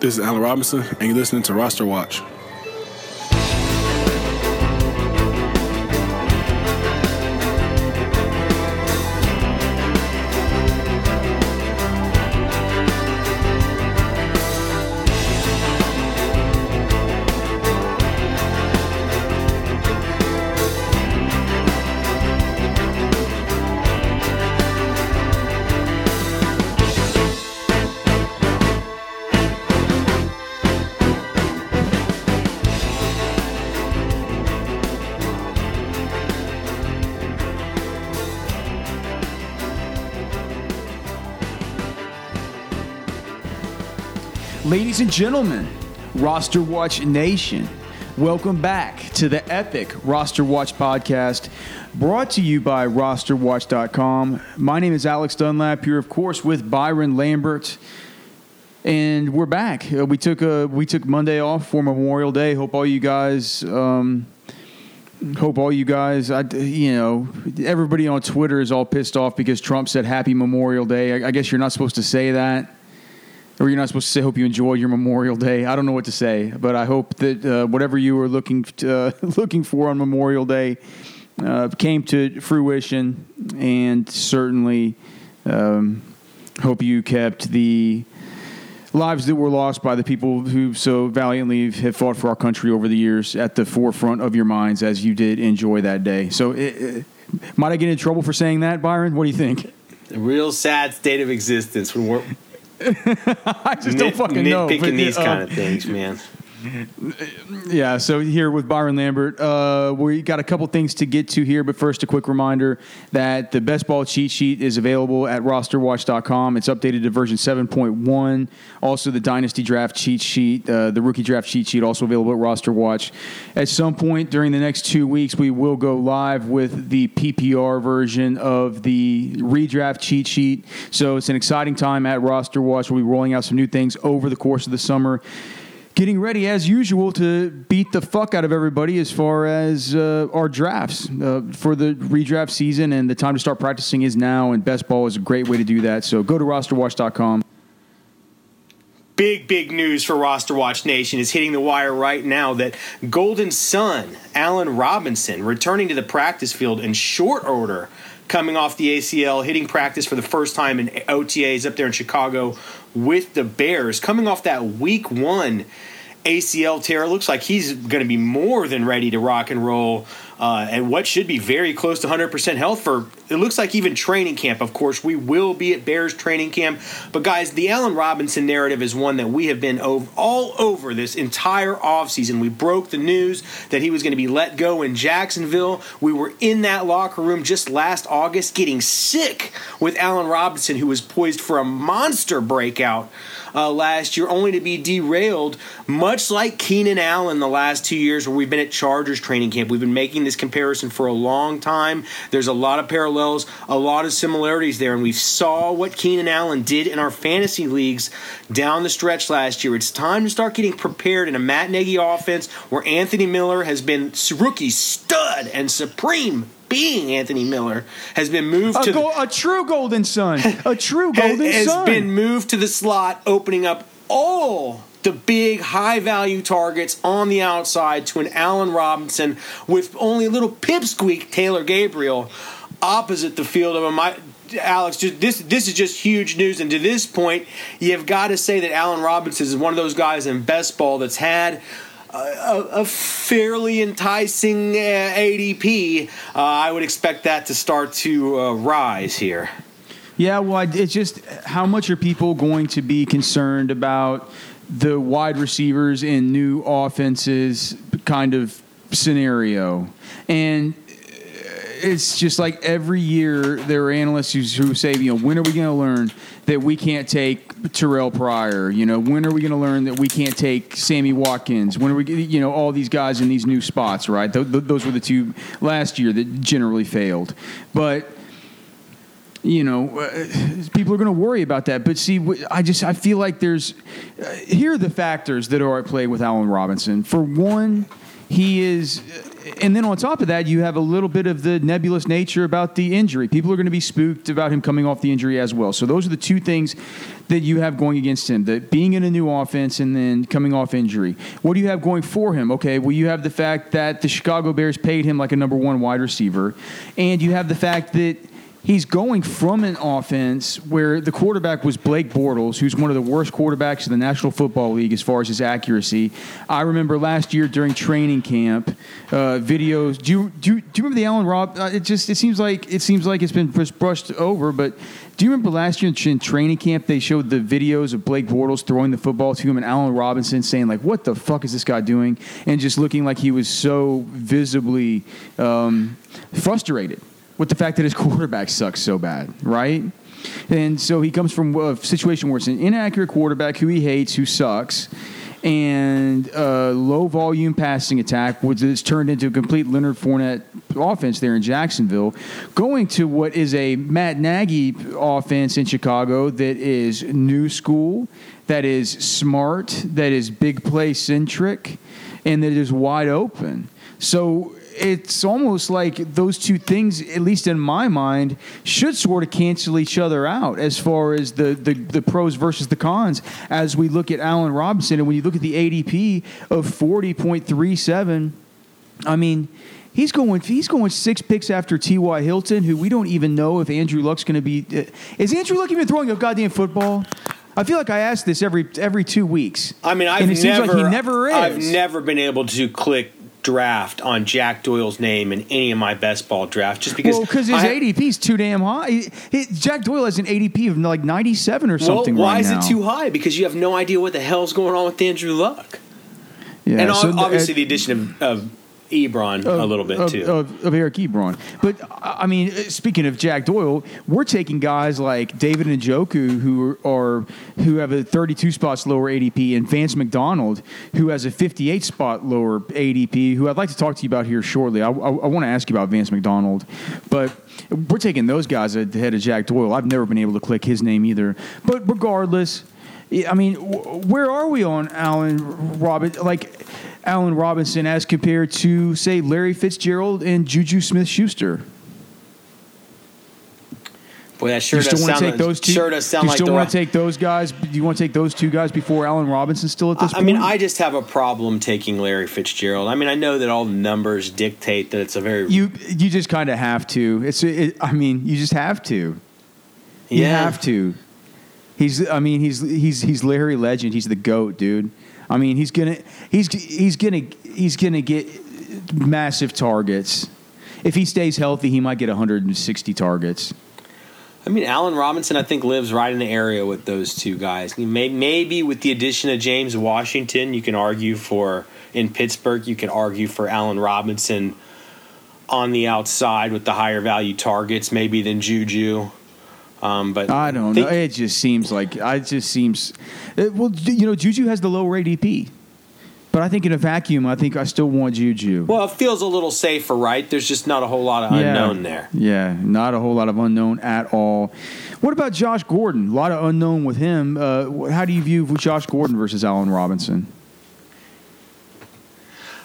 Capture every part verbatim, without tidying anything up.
This is Allen Robinson, and you're listening to Roster Watch. Ladies and gentlemen, Roster Watch Nation, welcome back to the epic Roster Watch podcast brought to you by Roster Watch dot com. My name is Alex Dunlap here, of course, with Byron Lambert, and we're back. We took a, we took Monday off for Memorial Day. Hope all you guys... Um, Hope all you guys, I, you know, everybody on Twitter is all pissed off because Trump said happy Memorial Day. I, I guess you're not supposed to say that. Or you're not supposed to say, hope you enjoy your Memorial Day. I don't know what to say, but I hope that uh, whatever you were looking to, uh, looking for on Memorial Day uh, came to fruition, and certainly um, hope you kept the lives that were lost by the people who so valiantly have fought for our country over the years at the forefront of your minds as you did enjoy that day. So it, it, might I get in trouble for saying that, Byron? What do you think? A real sad state of existence when we're... I just Nit, don't fucking know. Nitpicking these uh, kind of things, man. Yeah, so here with Byron Lambert, uh, we got a couple things to get to here, but first a quick reminder that the Best Ball Cheat Sheet is available at roster watch dot com. It's updated to version seven point one. Also, the Dynasty Draft Cheat Sheet, uh, the Rookie Draft Cheat Sheet, also available at RosterWatch. At some point during the next two weeks, we will go live with the P P R version of the Redraft Cheat Sheet. So it's an exciting time at RosterWatch. We'll be rolling out some new things over the course of the summer. Getting ready, as usual, to beat the fuck out of everybody as far as uh, our drafts uh, for the redraft season, and the time to start practicing is now, and best ball is a great way to do that. So go to roster watch dot com. Big, big news for Roster Watch Nation is hitting the wire right now that Golden Sun, Allen Robinson, returning to the practice field in short order, coming off the A C L, hitting practice for the first time in O T As up there in Chicago with the Bears. Coming off that week one A C L tear, looks like he's going to be more than ready to rock and roll uh, and what should be very close to one hundred percent health for, it looks like, even training camp. Of course, we will be at Bears training camp. But, guys, the Allen Robinson narrative is one that we have been all over this entire offseason. We broke the news that he was going to be let go in Jacksonville. We were in that locker room just last August getting sick with Allen Robinson, who was poised for a monster breakout uh, last year, only to be derailed, much like Keenan Allen the last two years where we've been at Chargers training camp. We've been making this comparison for a long time. There's a lot of parallels, a lot of similarities there, and we saw what Keenan Allen did in our fantasy leagues down the stretch last year. It's time to start getting prepared in a Matt Nagy offense where Anthony Miller has been rookie stud and supreme being Anthony Miller has been moved a to go- the, a true golden son, a true golden has, has son has been moved to the slot, opening up all the big high-value targets on the outside to an Allen Robinson with only a little pipsqueak Taylor Gabriel opposite the field of him. I, Alex, just, this this is just huge news, and to this point, you've got to say that Allen Robinson is one of those guys in best ball that's had a, a, a fairly enticing uh, A D P. Uh, I would expect that to start to uh, rise here. Yeah, well, I, it's just how much are people going to be concerned about the wide receivers in new offenses kind of scenario, and it's just like every year there are analysts who, who say, you know, when are we going to learn that we can't take Terrell Pryor? You know, when are we going to learn that we can't take Sammy Watkins? When are we, you know, all these guys in these new spots, right? Th- th- those were the two last year that generally failed. But, you know, uh, people are going to worry about that. But see, I just, I feel like there's, uh, here are the factors that are at play with Allen Robinson. For one, he is and then on top of that, you have a little bit of the nebulous nature about the injury. People are going to be spooked about him coming off the injury as well. So those are the two things that you have going against him, that being in a new offense and then coming off injury. What do you have going for him? Okay, well, you have the fact that the Chicago Bears paid him like a number one wide receiver, and you have the fact that he's going from an offense where the quarterback was Blake Bortles, who's one of the worst quarterbacks in the National Football League as far as his accuracy. I remember last year during training camp, uh, videos. Do you do you, do you remember the Allen Rob? Uh, it just it seems like it seems like it's been brushed over, but. Do you remember last year in training camp they showed the videos of Blake Bortles throwing the football to him and Allen Robinson saying, like, what the fuck is this guy doing? And just looking like he was so visibly um, frustrated with the fact that his quarterback sucks so bad, right? And so he comes from a situation where it's an inaccurate quarterback who he hates, who sucks, and a low-volume passing attack, which is turned into a complete Leonard Fournette offense there in Jacksonville, going to what is a Matt Nagy offense in Chicago that is new school, that is smart, that is big play centric, and that is wide open. So it's almost like those two things, at least in my mind, should sort of cancel each other out as far as the, the, the pros versus the cons as we look at Allen Robinson. And when you look at the A D P of forty point three seven, I mean, He's going He's going six picks after T Y. Hilton, who we don't even know if Andrew Luck's going to be uh, – is Andrew Luck even throwing a goddamn football? I feel like I ask this every every two weeks. I mean, I've, and it never, seems like he never is. I've never been able to click draft on Jack Doyle's name in any of my best ball drafts just because – Well, because his A D P is too damn high. He, he, Jack Doyle has an A D P of like ninety-seven or something well, right now. Why is it too high? Because you have no idea what the hell's going on with Andrew Luck. Yeah, and so obviously the, uh, the addition of, of – Ebron of, a little bit of, too of, of Eric Ebron, but I mean, speaking of Jack Doyle, we're taking guys like David Njoku who are who have a thirty-two spots lower A D P, and Vance McDonald who has a fifty-eight spot lower A D P. Who I'd like to talk to you about here shortly. I, I, I want to ask you about Vance McDonald, but we're taking those guys ahead of Jack Doyle. I've never been able to click his name either. But regardless, I mean, where are we on Allen Robinson? Like. Allen Robinson as compared to, say, Larry Fitzgerald and Juju Smith-Schuster? Boy, that sure does sound like those two. Sure does sound like. Do you still want to take those guys? Do you want to take those two guys before Allen Robinson still at this point? I mean, I just have a problem taking Larry Fitzgerald. I mean, I know that all the numbers dictate that it's a very you. You just kind of have to. It's. It, I mean, you just have to. Yeah. You have to. He's. I mean, he's. He's. He's Larry Legend. He's the GOAT, dude. I mean, he's gonna he's he's gonna he's gonna get massive targets. If he stays healthy, he might get one hundred sixty targets. I mean, Allen Robinson, I think, lives right in the area with those two guys. Maybe with the addition of James Washington, you can argue for in Pittsburgh. You can argue for Allen Robinson on the outside with the higher value targets, maybe than Juju. Um, but I don't think, know. It just seems like it just seems. It, well, you know, Juju has the lower A D P, but I think in a vacuum, I think I still want Juju. Well, it feels a little safer, right? There's just not a whole lot of yeah. unknown there. Yeah, not a whole lot of unknown at all. What about Josh Gordon? A lot of unknown with him. Uh, how do you view Josh Gordon versus Allen Robinson?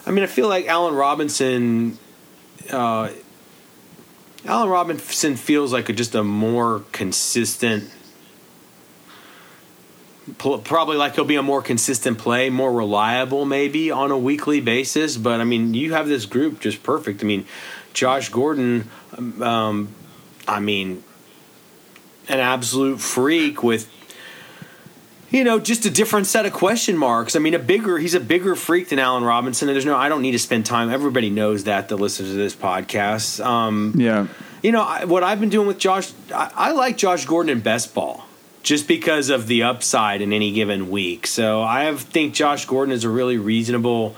I mean, I feel like Allen Robinson. Uh, Allen Robinson feels like a, just a more consistent, probably like he'll be a more consistent play, more reliable maybe on a weekly basis. But, I mean, you have this group just perfect. I mean, Josh Gordon, um, I mean, an absolute freak with, you know, just a different set of question marks. I mean, a bigger he's a bigger freak than Allen Robinson. And there's no, I don't need to spend time. Everybody knows that that listens to this podcast. Um, yeah. You know, I, what I've been doing with Josh, I, I like Josh Gordon in best ball just because of the upside in any given week. So I have, think Josh Gordon is a really reasonable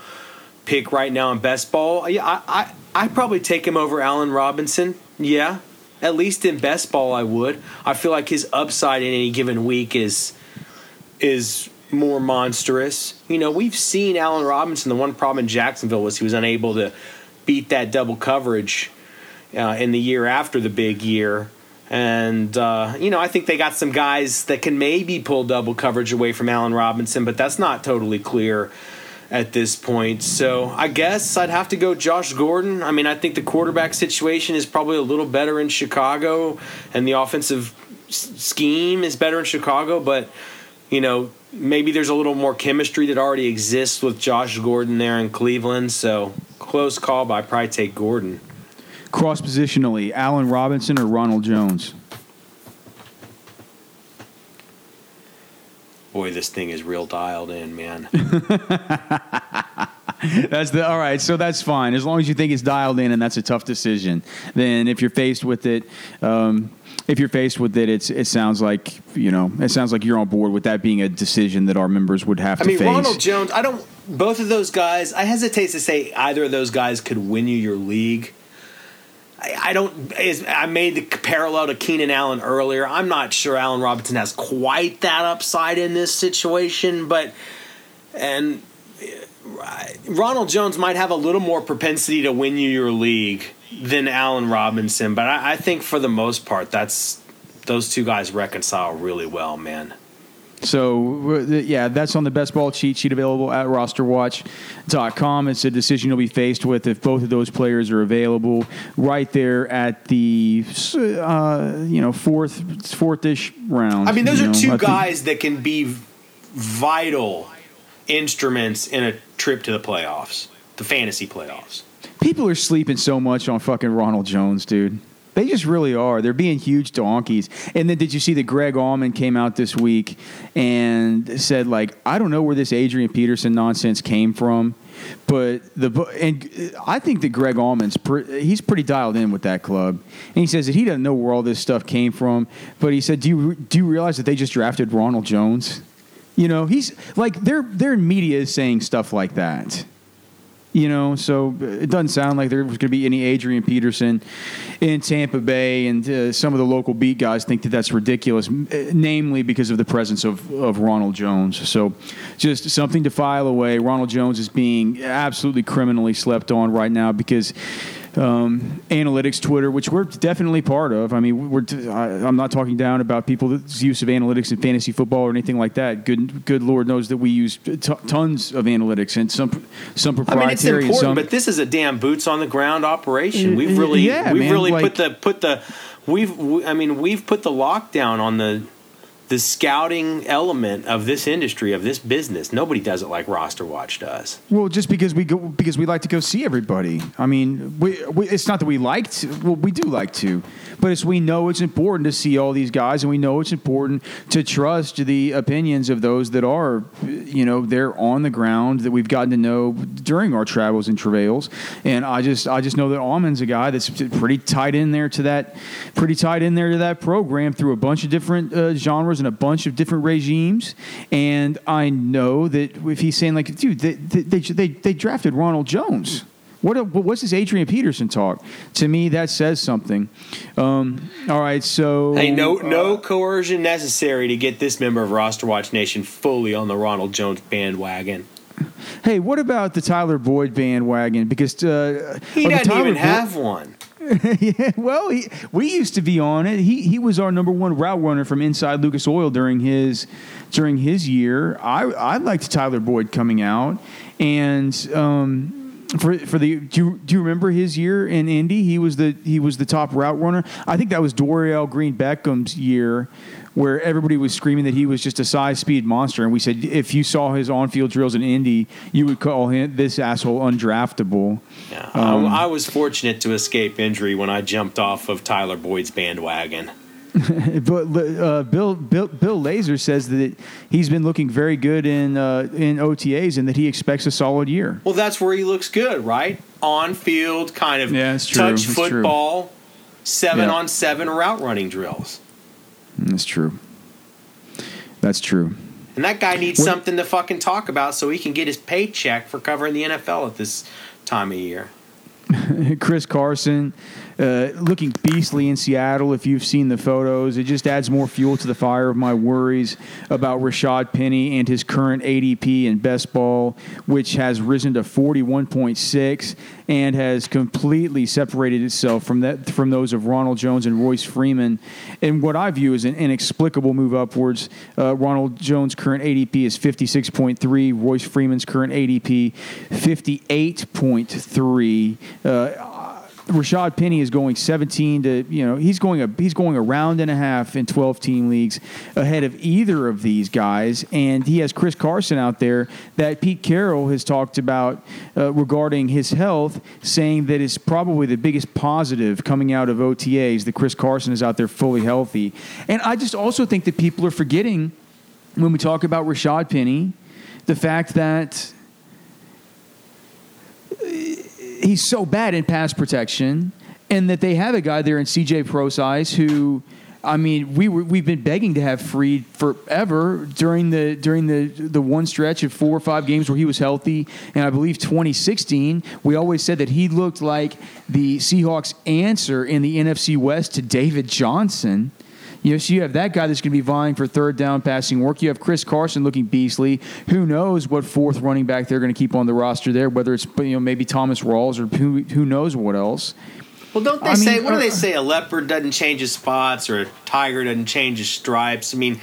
pick right now in best ball. Yeah, I, I, I'd probably take him over Allen Robinson. Yeah, at least in best ball I would. I feel like his upside in any given week is – is more monstrous. You know, we've seen Allen Robinson. The one problem in Jacksonville was he was unable to beat that double coverage uh, in the year after the big year. And, uh, you know, I think they got some guys that can maybe pull double coverage away from Allen Robinson, but that's not totally clear. at this point. So I guess I'd have to go Josh Gordon. I mean, I think the quarterback situation is probably a little better in Chicago, and the offensive s- scheme is better in Chicago, but, you know, maybe there's a little more chemistry that already exists with Josh Gordon there in Cleveland. So close call, but I'd probably take Gordon. Cross-positionally, Allen Robinson or Ronald Jones? Boy, this thing is real dialed in, man. That's the all right. So that's fine as long as you think it's dialed in, and that's a tough decision. Then, if you're faced with it, um, if you're faced with it, it's it sounds like you know it sounds like you're on board with that being a decision that our members would have I to mean, face. I mean, Ronald Jones. I don't. Both of those guys. I hesitate to say either of those guys could win you your league. I don't. I made the parallel to Keenan Allen earlier. I'm not sure Allen Robinson has quite that upside in this situation, but and Ronald Jones might have a little more propensity to win you your league than Allen Robinson. But I, I think for the most part, that's those two guys reconcile really well, man. So, yeah, that's on the best ball cheat sheet available at roster watch dot com. It's a decision you'll be faced with if both of those players are available right there at the, uh, you know, fourth, fourth-ish round. I mean, those are two guys that can be vital instruments in a trip to the playoffs, the fantasy playoffs. People are sleeping so much on fucking Ronald Jones, dude. They just really are. They're being huge donkeys. And then did you see that Greg Allman came out this week and said, like, I don't know where this Adrian Peterson nonsense came from, but the and I think that Greg Allman's pre, he's pretty dialed in with that club. And he says that he doesn't know where all this stuff came from, but he said, do you do you realize that they just drafted Ronald Jones? You know, he's like their their media is saying stuff like that. You know, so it doesn't sound like there was going to be any Adrian Peterson in Tampa Bay, and uh, some of the local beat guys think that that's ridiculous, namely because of the presence of, of Ronald Jones. So just something to file away. Ronald Jones is being absolutely criminally slept on right now because um, analytics Twitter, which we're definitely part of. I mean, we're t- I, I'm not talking down about people's use of analytics in fantasy football or anything like that. Good, good Lord knows that we use t- tons of analytics and some some proprietary. I mean, it's important, some, but this is a damn boots on the ground operation. We've really, yeah, we've man, really like, put the put the we've. We, I mean, we've put the lockdown on the the scouting element of this industry, of this business. Nobody does it like Roster Watch does. Well, just because we go, because we like to go see everybody. I mean, we, we, it's not that we like to. Well, we do like to, but it's we know it's important to see all these guys, and we know it's important to trust the opinions of those that are, you know, they're on the ground that we've gotten to know during our travels and travails. And I just, I just know that Allman's a guy that's pretty tied in there to that, pretty tied in there to that program through a bunch of different uh, genres and a bunch of different regimes, and I know that if he's saying like, dude, they they they, they drafted Ronald Jones. What a, what's this Adrian Peterson talk? To me, that says something. Um, all right, so hey, no uh, no coercion necessary to get this member of Roster Watch Nation fully on the Ronald Jones bandwagon. Hey, what about the Tyler Boyd bandwagon? Because uh, he doesn't even Boyd- have one. yeah, well, he, we used to be on it. He he was our number one route runner from inside Lucas Oil during his during his year. I I liked Tyler Boyd coming out, and um, for for the do you, do you remember his year in Indy? He was the he was the top route runner. I think that was Dorial Green Beckham's year, where everybody was screaming that he was just a size speed monster, and we said if you saw his on-field drills in Indy, you would call him this asshole undraftable. Yeah, um, I, I was fortunate to escape injury when I jumped off of Tyler Boyd's bandwagon. But uh, Bill Bill Bill Lazor says that he's been looking very good in uh, in O T As and that he expects a solid year. Well, that's where he looks good, right? On-field kind of yeah, it's true. touch it's football, true. seven-on-seven yeah. route running drills. That's true. That's true. And that guy needs what? something to fucking talk about so he can get his paycheck for covering the N F L at this time of year. Chris Carson uh, looking beastly in Seattle. If you've seen the photos, it just adds more fuel to the fire of my worries about Rashad Penny and his current A D P in best ball, which has risen to forty-one point six and has completely separated itself from that from those of Ronald Jones and Royce Freeman. And what I view is an inexplicable move upwards. Uh, Ronald Jones' current A D P is fifty-six point three. Royce Freeman's current A D P, fifty-eight point three. Uh, Rashad Penny is going seventeen to, you know, he's going a he's going a round and a half in twelve-team leagues ahead of either of these guys, and he has Chris Carson out there that Pete Carroll has talked about uh, regarding his health, saying that it's probably the biggest positive coming out of O T As that Chris Carson is out there fully healthy. And I just also think that people are forgetting when we talk about Rashad Penny the fact that he's so bad in pass protection, and that they have a guy there in C J Procise who, I mean, we were, we've been begging to have freed forever during the during the, the one stretch of four or five games where he was healthy. And I believe twenty sixteen, we always said that he looked like the Seahawks' answer in the N F C West to David Johnson. You know, so you have that guy that's going to be vying for third down passing work. You have Chris Carson looking beastly. Who knows what fourth running back they're going to keep on the roster there, whether it's, you know, maybe Thomas Rawls or who who knows what else. Well, don't they I say, mean, what uh, do they say, a leopard doesn't change his spots or a tiger doesn't change his stripes? I mean,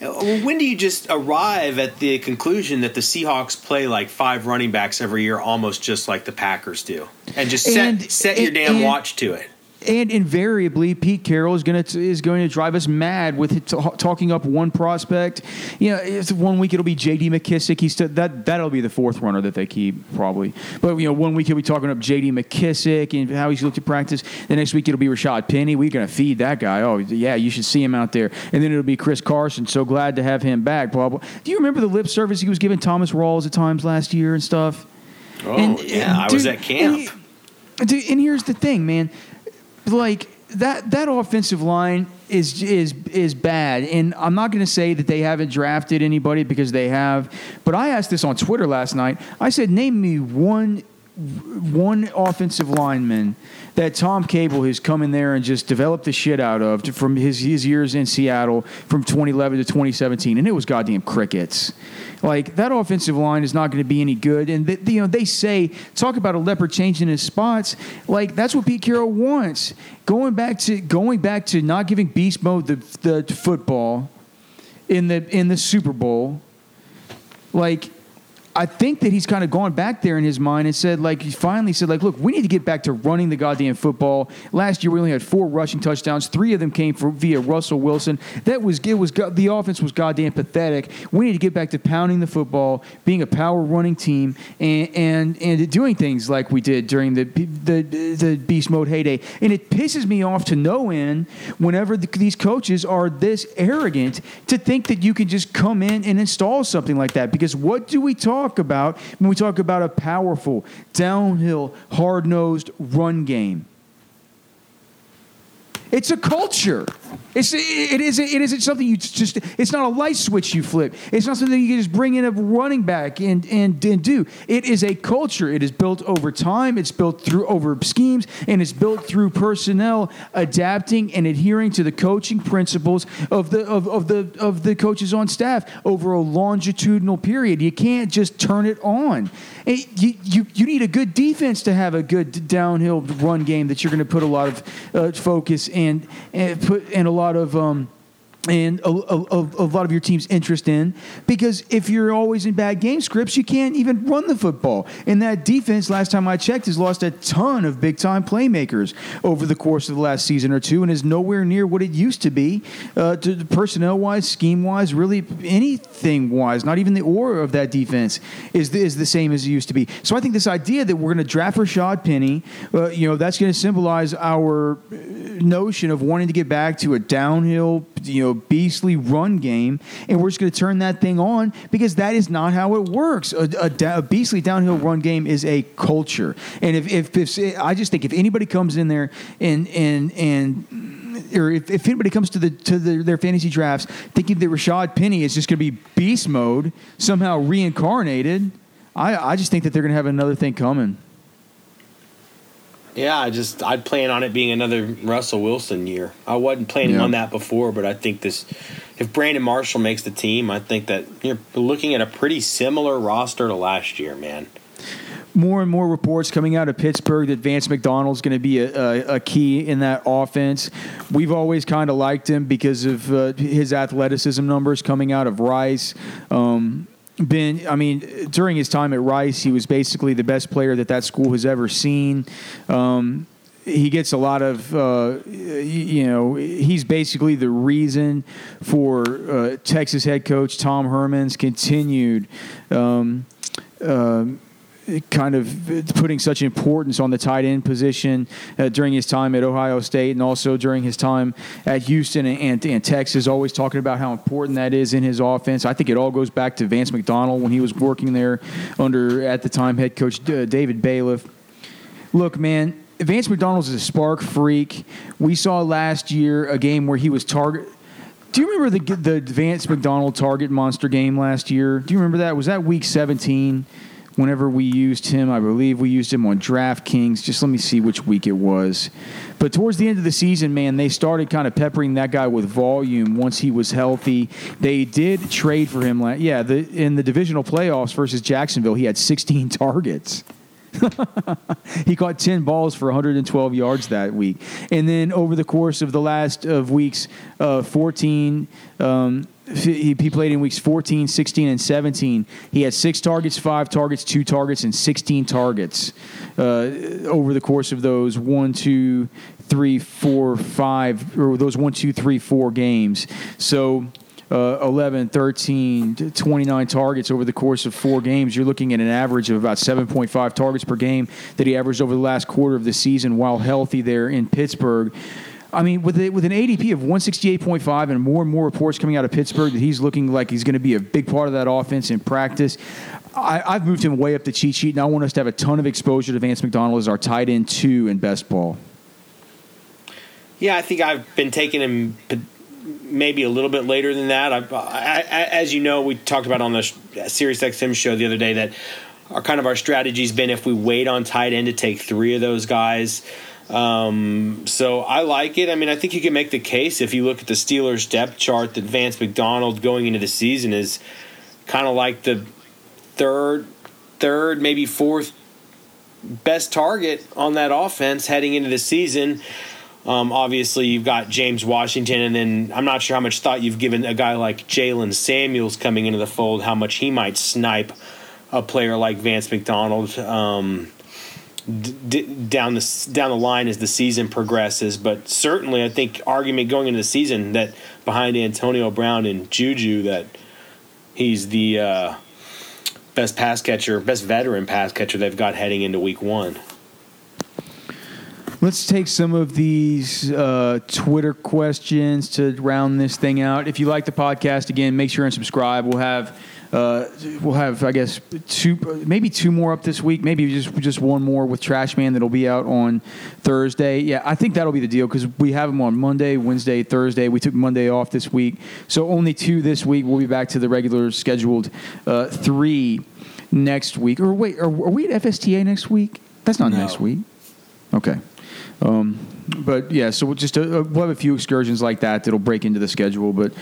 when do you just arrive at the conclusion that the Seahawks play like five running backs every year, almost just like the Packers do, and just set, and, set your and, damn and, watch to it? And invariably, Pete Carroll is going to is going to drive us mad with it, t- talking up one prospect. You know, it's one week it'll be J D McKissick. He's st- that that'll be the fourth runner that they keep probably. But you know, one week he'll be talking up J D McKissick and how he's looked at practice. The next week it'll be Rashad Penny. We're going to feed that guy. Oh yeah, you should see him out there. And then it'll be Chris Carson. So glad to have him back. Blah blah. Do you remember the lip service he was giving Thomas Rawls at times last year and stuff? Oh and, yeah, and, dude, I was at camp. And, dude, and here's the thing, man. Like that, that offensive line is is is bad, and I'm not going to say that they haven't drafted anybody because they have. But I asked this on Twitter last night. I said, "Name me one one offensive lineman that Tom Cable has come in there and just developed the shit out of to, from his his years in Seattle from twenty eleven to twenty seventeen, and it was goddamn crickets." Like, that offensive line is not going to be any good. And, th- you know, they say, talk about a leopard changing his spots. Like, that's what Pete Carroll wants. Going back to going back to not giving Beast Mode the, the football in the in the Super Bowl. Like, I think that he's kind of gone back there in his mind and said, like, he finally said, like, look, we need to get back to running the goddamn football. Last year we only had four rushing touchdowns. Three of them came from, via Russell Wilson. That was it was the offense was goddamn pathetic. We need to get back to pounding the football, being a power running team, and and, and doing things like we did during the, the the Beast Mode heyday. And it pisses me off to no end whenever the, these coaches are this arrogant to think that you can just come in and install something like that. Because what do we talk about when we talk about a powerful, downhill, hard-nosed run game? It's a culture. It's it is it isn't something you just. It's not a light switch you flip. It's not something you can just bring in a running back and and, and do. It is a culture. It is built over time. It's built through over schemes, and it's built through personnel adapting and adhering to the coaching principles of the of, of the of the coaches on staff over a longitudinal period. You can't just turn it on. It, you, you you need a good defense to have a good downhill run game that you're going to put a lot of uh, focus in. And, and put and a lot of um, and a, a, a lot of your team's interest in, because if you're always in bad game scripts, you can't even run the football. And that defense, last time I checked, has lost a ton of big time playmakers over the course of the last season or two, and is nowhere near what it used to be, uh, to personnel wise, scheme wise, really anything wise. Not even the aura of that defense is the, is the same as it used to be. So I think this idea that we're going to draft Rashad Penny, uh, you know, that's going to symbolize our notion of wanting to get back to a downhill, you know, beastly run game, and we're just going to turn that thing on, because that is not how it works. A, a, a beastly downhill run game is a culture, and if, if if I just think if anybody comes in there and and and. Or if, if anybody comes to the to the, their fantasy drafts thinking that Rashad Penny is just going to be Beast Mode somehow reincarnated, I I just think that they're going to have another thing coming. Yeah, I just I'd plan on it being another Russell Wilson year. I wasn't planning yeah. on that before, but I think this if Brandon Marshall makes the team, I think that you're looking at a pretty similar roster to last year, man. More and more reports coming out of Pittsburgh that Vance McDonald's going to be a, a, a key in that offense. We've always kind of liked him because of uh, his athleticism numbers coming out of Rice. Um, been, I mean, during his time at Rice, he was basically the best player that that school has ever seen. Um, he gets a lot of, uh, you know, he's basically the reason for uh, Texas head coach Tom Herman's continued um, uh, kind of putting such importance on the tight end position uh, during his time at Ohio State and also during his time at Houston and, and, and Texas, always talking about how important that is in his offense. I think it all goes back to Vance McDonald when he was working there under, at the time, head coach uh, David Bailiff. Look, man, Vance McDonald's is a spark freak. We saw last year a game where he was target. Do you remember the, the Vance McDonald target monster game last year? Do you remember that? Was that week seventeen? Whenever we used him, I believe we used him on DraftKings. Just let me see which week it was. But towards the end of the season, man, they started kind of peppering that guy with volume once he was healthy. They did trade for him. Last, yeah, the, in the divisional playoffs versus Jacksonville, he had sixteen targets. He caught ten balls for one hundred twelve yards that week. And then over the course of the last of weeks, uh, fourteen um, he played in weeks fourteen, sixteen, and seventeen. He had six targets, five targets, two targets, and sixteen targets uh, over the course of those one, two, three, four, five, or those one, two, three, four games. So uh, eleven, thirteen, twenty-nine targets over the course of four games. You're looking at an average of about seven point five targets per game that he averaged over the last quarter of the season while healthy there in Pittsburgh. I mean, with a, with an A D P of one sixty-eight point five and more and more reports coming out of Pittsburgh that he's looking like he's going to be a big part of that offense in practice, I, I've moved him way up the cheat sheet, and I want us to have a ton of exposure to Vance McDonald as our tight end two in best ball. Yeah, I think I've been taking him maybe a little bit later than that. I, I, as you know, we talked about on the SiriusXM show the other day that our kind of our strategy's been if we wait on tight end to take three of those guys. Um, so I like it. I mean, I think you can make the case if you look at the Steelers depth chart that Vance McDonald going into the season is kind of like the third, third, maybe fourth best target on that offense heading into the season. Um, obviously you've got James Washington, and then I'm not sure how much thought you've given a guy like Jalen Samuels coming into the fold, how much he might snipe a player like Vance McDonald. Um, D- down the down the line as the season progresses, but certainly I think argument going into the season that behind Antonio Brown and Juju that he's the uh, best pass catcher, best veteran pass catcher they've got heading into week one. Let's take some of these uh, Twitter questions to round this thing out. If you like the podcast, again, make sure and subscribe. We'll have, uh, we'll have, I guess, two, maybe two more up this week. Maybe just just one more with Trash Man that'll be out on Thursday. Yeah, I think that'll be the deal because we have them on Monday, Wednesday, Thursday. We took Monday off this week, so only two this week. We'll be back to the regular scheduled uh, three next week. Or wait, are, are we at F S T A next week? That's not no. next week. Okay. Um, but yeah, so we'll just uh, we'll have a few excursions like that that'll break into the schedule. But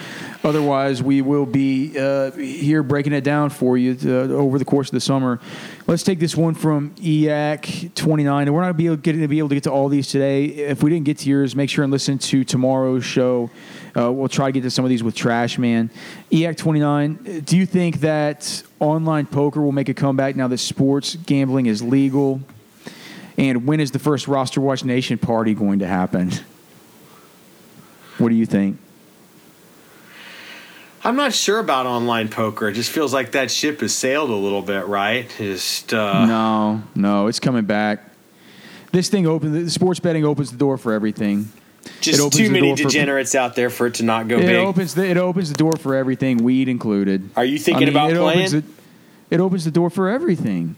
otherwise, we will be uh, here breaking it down for you to, uh, over the course of the summer. Let's take this one from E A C twenty-nine, and we're not going to be able to get to all these today. If we didn't get to yours, make sure and listen to tomorrow's show. Uh, we'll try to get to some of these with Trash Man. E A C twenty-nine, do you think that online poker will make a comeback now that sports gambling is legal? And when is the first Roster Watch Nation party going to happen? What do you think? I'm not sure about online poker. It just feels like that ship has sailed a little bit, right? Just uh... No, no, it's coming back. This thing opens – sports betting opens the door for everything. Just too many degenerates for, out there for it to not go it big. Opens the, it opens the door for everything, weed included. Are you thinking I mean, about it playing? Opens the, it opens the door for everything.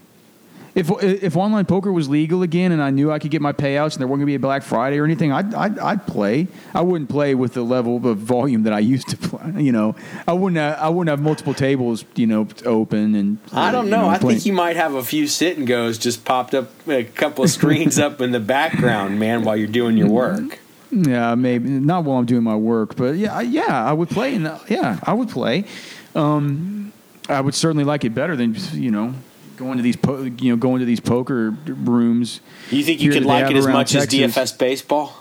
If if online poker was legal again and I knew I could get my payouts and there wasn't going to be a Black Friday or anything, I'd, I'd, I'd play. I wouldn't play with the level of volume that I used to play. You know, I wouldn't have, I wouldn't have multiple tables, you know, open. And I don't know. You know I think you might have a few sit and goes just popped up a couple of screens up in the background, man, while you're doing your work. Yeah, maybe not while I'm doing my work, but yeah, yeah, I would play. And yeah, I would play. Um, I would certainly like it better than, you know, going to these, po- you know, going to these poker rooms. You think you could like it as much Texas. as D F S baseball?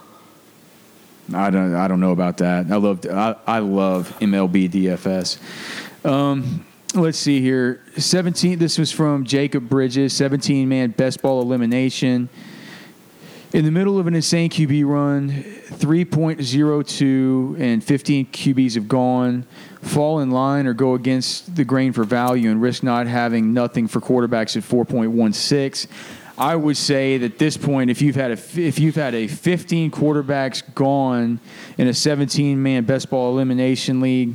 I don't. I don't know about that. I love. I, I love M L B D F S. Um, let's see here. Seventeen. This was from Jacob Bridges. Seventeen man best ball elimination. In the middle of an insane Q B run, three point oh two and fifteen Q Bs have gone. Fall in line or go against the grain for value and risk not having nothing for quarterbacks at four point one six. I would say that at this point, if you've had a if you've had a fifteen quarterbacks gone in a seventeen-man best ball elimination league,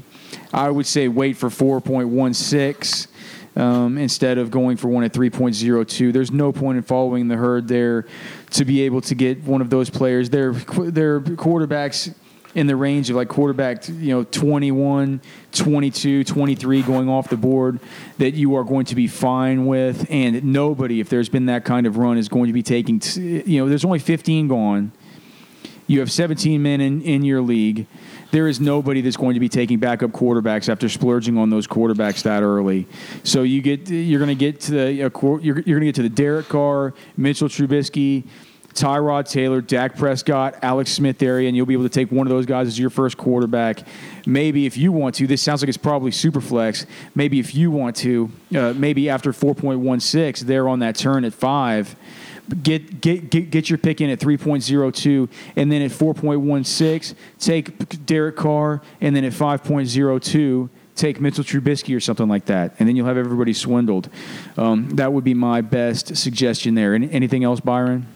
I would say wait for four point one six. Um, instead of going for one at three point oh two. There's no point in following the herd there to be able to get one of those players. They're, they're quarterbacks in the range of like quarterback, you know, twenty-one, twenty-two, twenty-three going off the board that you are going to be fine with. And nobody, if there's been that kind of run, is going to be taking, t- you know, there's only fifteen gone. You have seventeen men in, in your league. There is nobody that's going to be taking backup quarterbacks after splurging on those quarterbacks that early. So you get you're going to get to the you're going to get to the Derek Carr, Mitchell Trubisky, Tyrod Taylor, Dak Prescott, Alex Smith area, and you'll be able to take one of those guys as your first quarterback. Maybe if you want to, this sounds like it's probably super flex. Maybe if you want to, uh, maybe after four point one six, they're on that turn at five. Get, get get get your pick in at three point oh two, and then at four point one six, take Derek Carr, and then at five point oh two, take Mitchell Trubisky or something like that, and then you'll have everybody swindled. Um, that would be my best suggestion there. Any, anything else, Byron?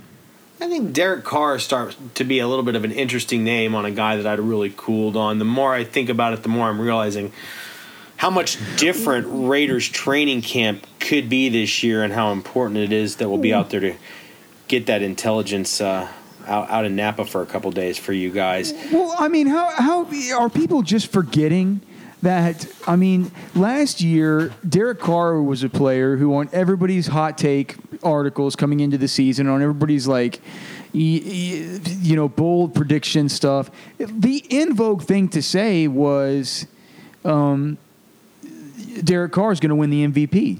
I think Derek Carr starts to be a little bit of an interesting name on a guy that I'd really cooled on. The more I think about it, the more I'm realizing how much different Raiders training camp could be this year and how important it is that we'll be out there to get that intelligence uh, out, out in Napa for a couple days for you guys. Well, I mean, how how are people just forgetting that? I mean, last year, Derek Carr was a player who on everybody's hot take articles coming into the season, on everybody's like, you know, bold prediction stuff. The in vogue thing to say was um, Derek Carr is going to win the M V P.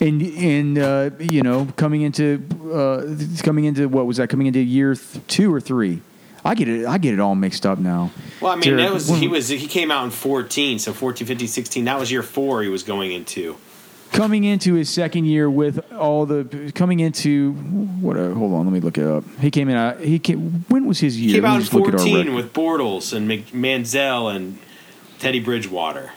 And and uh, you know, coming into uh, coming into what was that? Coming into year th- two or three? I get it. I get it all mixed up now. Well, I mean, Derek, that was when, he was he came out in fourteen, so fourteen, fifteen, sixteen. That was year four. He was going into coming into his second year with all the coming into what? Uh, hold on, let me look it up. He came in. Uh, he came, when was his year? He came out in fourteen with Bortles and Manziel and Teddy Bridgewater.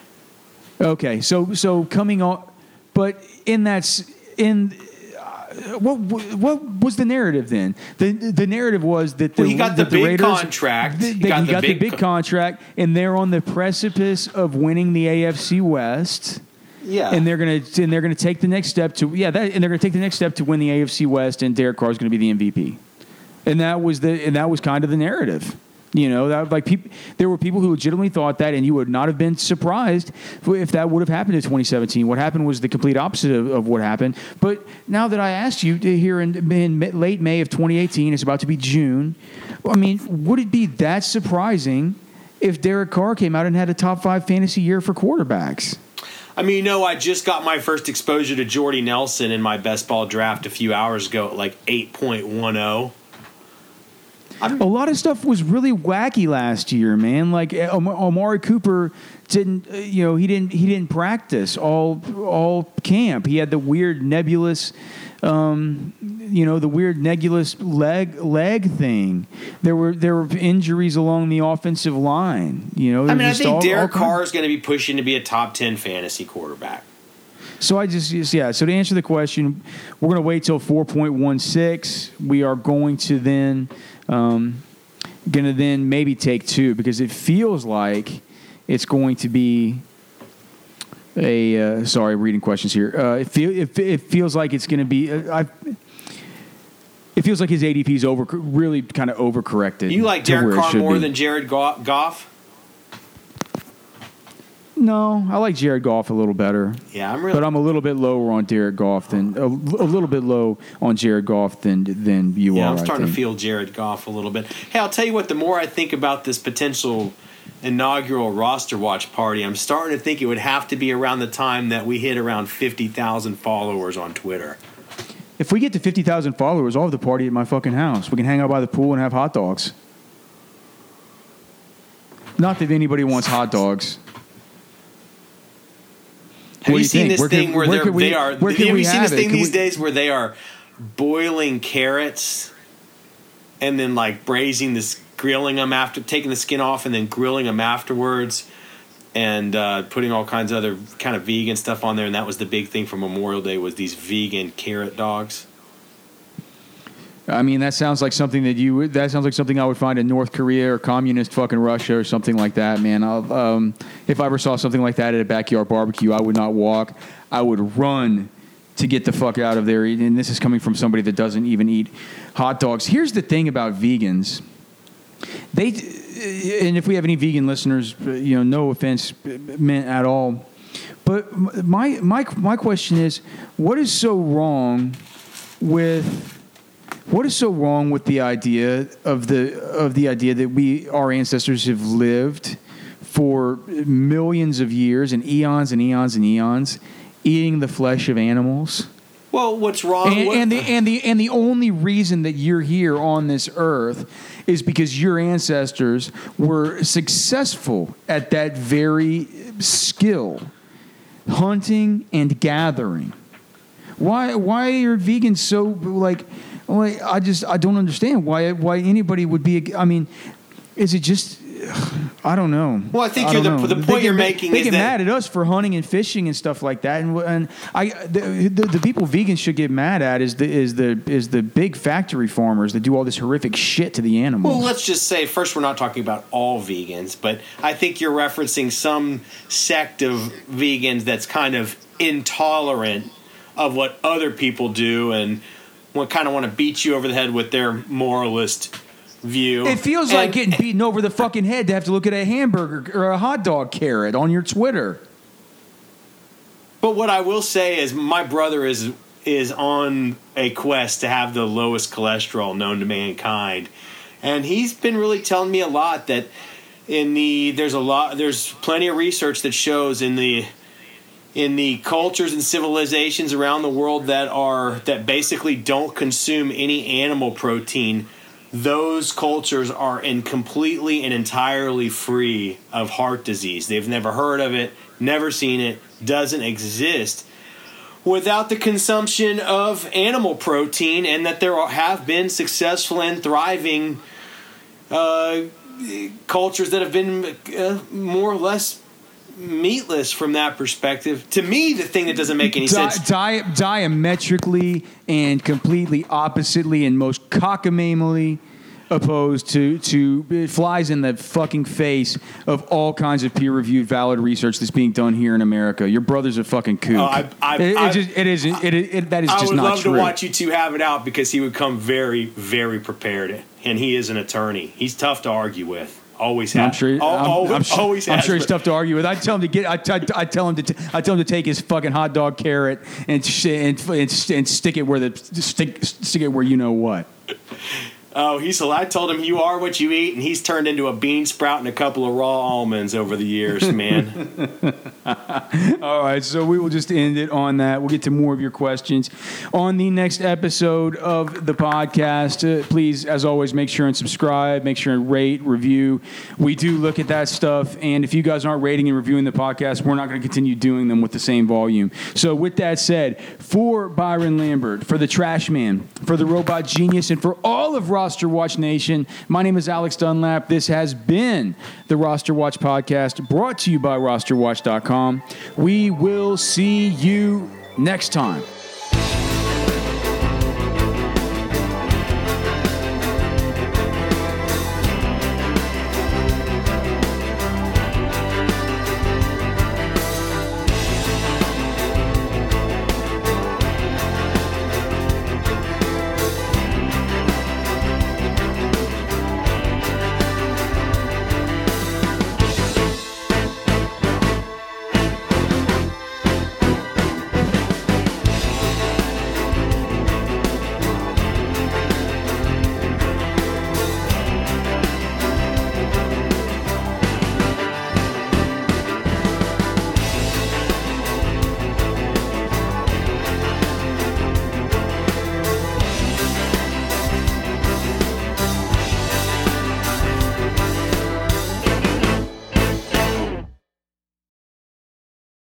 Okay, so so coming on, but. In that, in uh, what what was the narrative then? The the narrative was that the, well, he got the, the big Raiders, contract. Th- he got, he the, got big the big contract, and they're on the precipice of winning the A F C West. Yeah, and they're gonna and they're gonna take the next step to yeah, that, and they're gonna take the next step to win the A F C West, and Derek Carr is gonna be the M V P. And that was the and that was kind of the narrative. You know, that like people, there were people who legitimately thought that, and you would not have been surprised if that would have happened in twenty seventeen. What happened was the complete opposite of, of what happened. But now that I asked you to here in, in late May of twenty eighteen, it's about to be June. I mean, would it be that surprising if Derek Carr came out and had a top five fantasy year for quarterbacks? I mean, you know, I just got my first exposure to Jordy Nelson in my best ball draft a few hours ago at like eight point one oh. A lot of stuff was really wacky last year, man. Like Om- Omari Cooper didn't, you know, he didn't he didn't practice all all camp. He had the weird nebulous, um, you know, the weird nebulous leg leg thing. There were there were injuries along the offensive line. You know, I mean, I think all, Derek all Carr is going to be pushing to be a top ten fantasy quarterback. So I just, just yeah. So to answer the question, we're going to wait till four point one six. We are going to then. Um, going to then maybe take two because it feels like it's going to be a uh, sorry, reading questions here. Uh, it, feel, it, it feels like it's going to be. Uh, I, it feels like his A D P is over, really kind of overcorrected. You like Derek Carr more be. than Jared Goff? No, I like Jared Goff a little better. Yeah, I'm really. But I'm a little bit lower on Derek Goff than a, a little bit low on Jared Goff than than you yeah, are. Yeah, I'm starting to feel Jared Goff a little bit. Hey, I'll tell you what. The more I think about this potential inaugural roster watch party, I'm starting to think it would have to be around the time that we hit around fifty thousand followers on Twitter. If we get to fifty thousand followers, I'll have the party at my fucking house. We can hang out by the pool and have hot dogs. Not that anybody wants hot dogs. Have you seen this thing where they are? Have you seen this thing these days where they are boiling carrots and then like braising this, grilling them after taking the skin off and then grilling them afterwards, and uh, putting all kinds of other kind of vegan stuff on there? And that was the big thing for Memorial Day, was these vegan carrot dogs. I mean, that sounds like something that you that sounds like something I would find in North Korea or communist fucking Russia or something like that, man. I'll, um, if I ever saw something like that at a backyard barbecue, I would not walk. I would run to get the fuck out of there. And this is coming from somebody that doesn't even eat hot dogs. Here's the thing about vegans. They and if we have any vegan listeners, you know, no offense meant at all. But my my my question is, what is so wrong with What is so wrong with the idea of the of the idea that we our ancestors have lived for millions of years and eons and eons and eons eating the flesh of animals? Well, what's wrong? And, what? and the and the and the only reason that you're here on this earth is because your ancestors were successful at that very skill, hunting and gathering. Why why are vegans so like? Like, I just I don't understand why why anybody would be. I mean, is it just? I don't know. Well, I think I you're the, the point get, you're making. They is get that mad at us for hunting and fishing and stuff like that. And and I the, the, the people vegans should get mad at is the is the is the big factory farmers that do all this horrific shit to the animals. Well, let's just say first we're not talking about all vegans, but I think you're referencing some sect of vegans that's kind of intolerant of what other people do and. What kind of want to beat you over the head with their moralist view. It feels and, like getting beaten over the fucking head to have to look at a hamburger or a hot dog carrot on your Twitter. But what I will say is my brother is is on a quest to have the lowest cholesterol known to mankind. And he's been really telling me a lot that in the there's a lot there's plenty of research that shows in the in the cultures and civilizations around the world that are that basically don't consume any animal protein, those cultures are in completely and entirely free of heart disease. They've never heard of it, never seen it, doesn't exist without the consumption of animal protein, and that there have been successful and thriving uh, cultures that have been uh, more or less meatless from that perspective. To me, the thing that doesn't make any Di- sense di- diametrically and completely oppositely and most cockamamely opposed to to it flies in the fucking face of all kinds of peer-reviewed valid research that's being done here in America. Your brother's a fucking kook. Uh, I, I, it, I, it, just, it isn't. It, it, it, that is I just not true. I would love to watch you two have it out because he would come very, very prepared, and he is an attorney. He's tough to argue with. Always has. I'm sure, I'm, always, I'm sure, always has, I'm sure it's tough to argue with. I tell him to get. I, t- I tell him to. T- I tell him to take his fucking hot dog carrot and sh- and, and and stick it where the stick stick it where you know what. Oh, he's. I told him you are what you eat, and he's turned into a bean sprout and a couple of raw almonds over the years, man. All right, so we will just end it on that. We'll get to more of your questions on the next episode of the podcast. Uh, please, as always, make sure and subscribe. Make sure and rate, review. We do look at that stuff, and if you guys aren't rating and reviewing the podcast, we're not going to continue doing them with the same volume. So with that said, for Byron Lambert, for the Trash Man, for the Robot Genius, and for all of Roster Watch Nation. My name is Alex Dunlap. This has been the Roster Watch Podcast, brought to you by roster watch dot com. We will see you next time.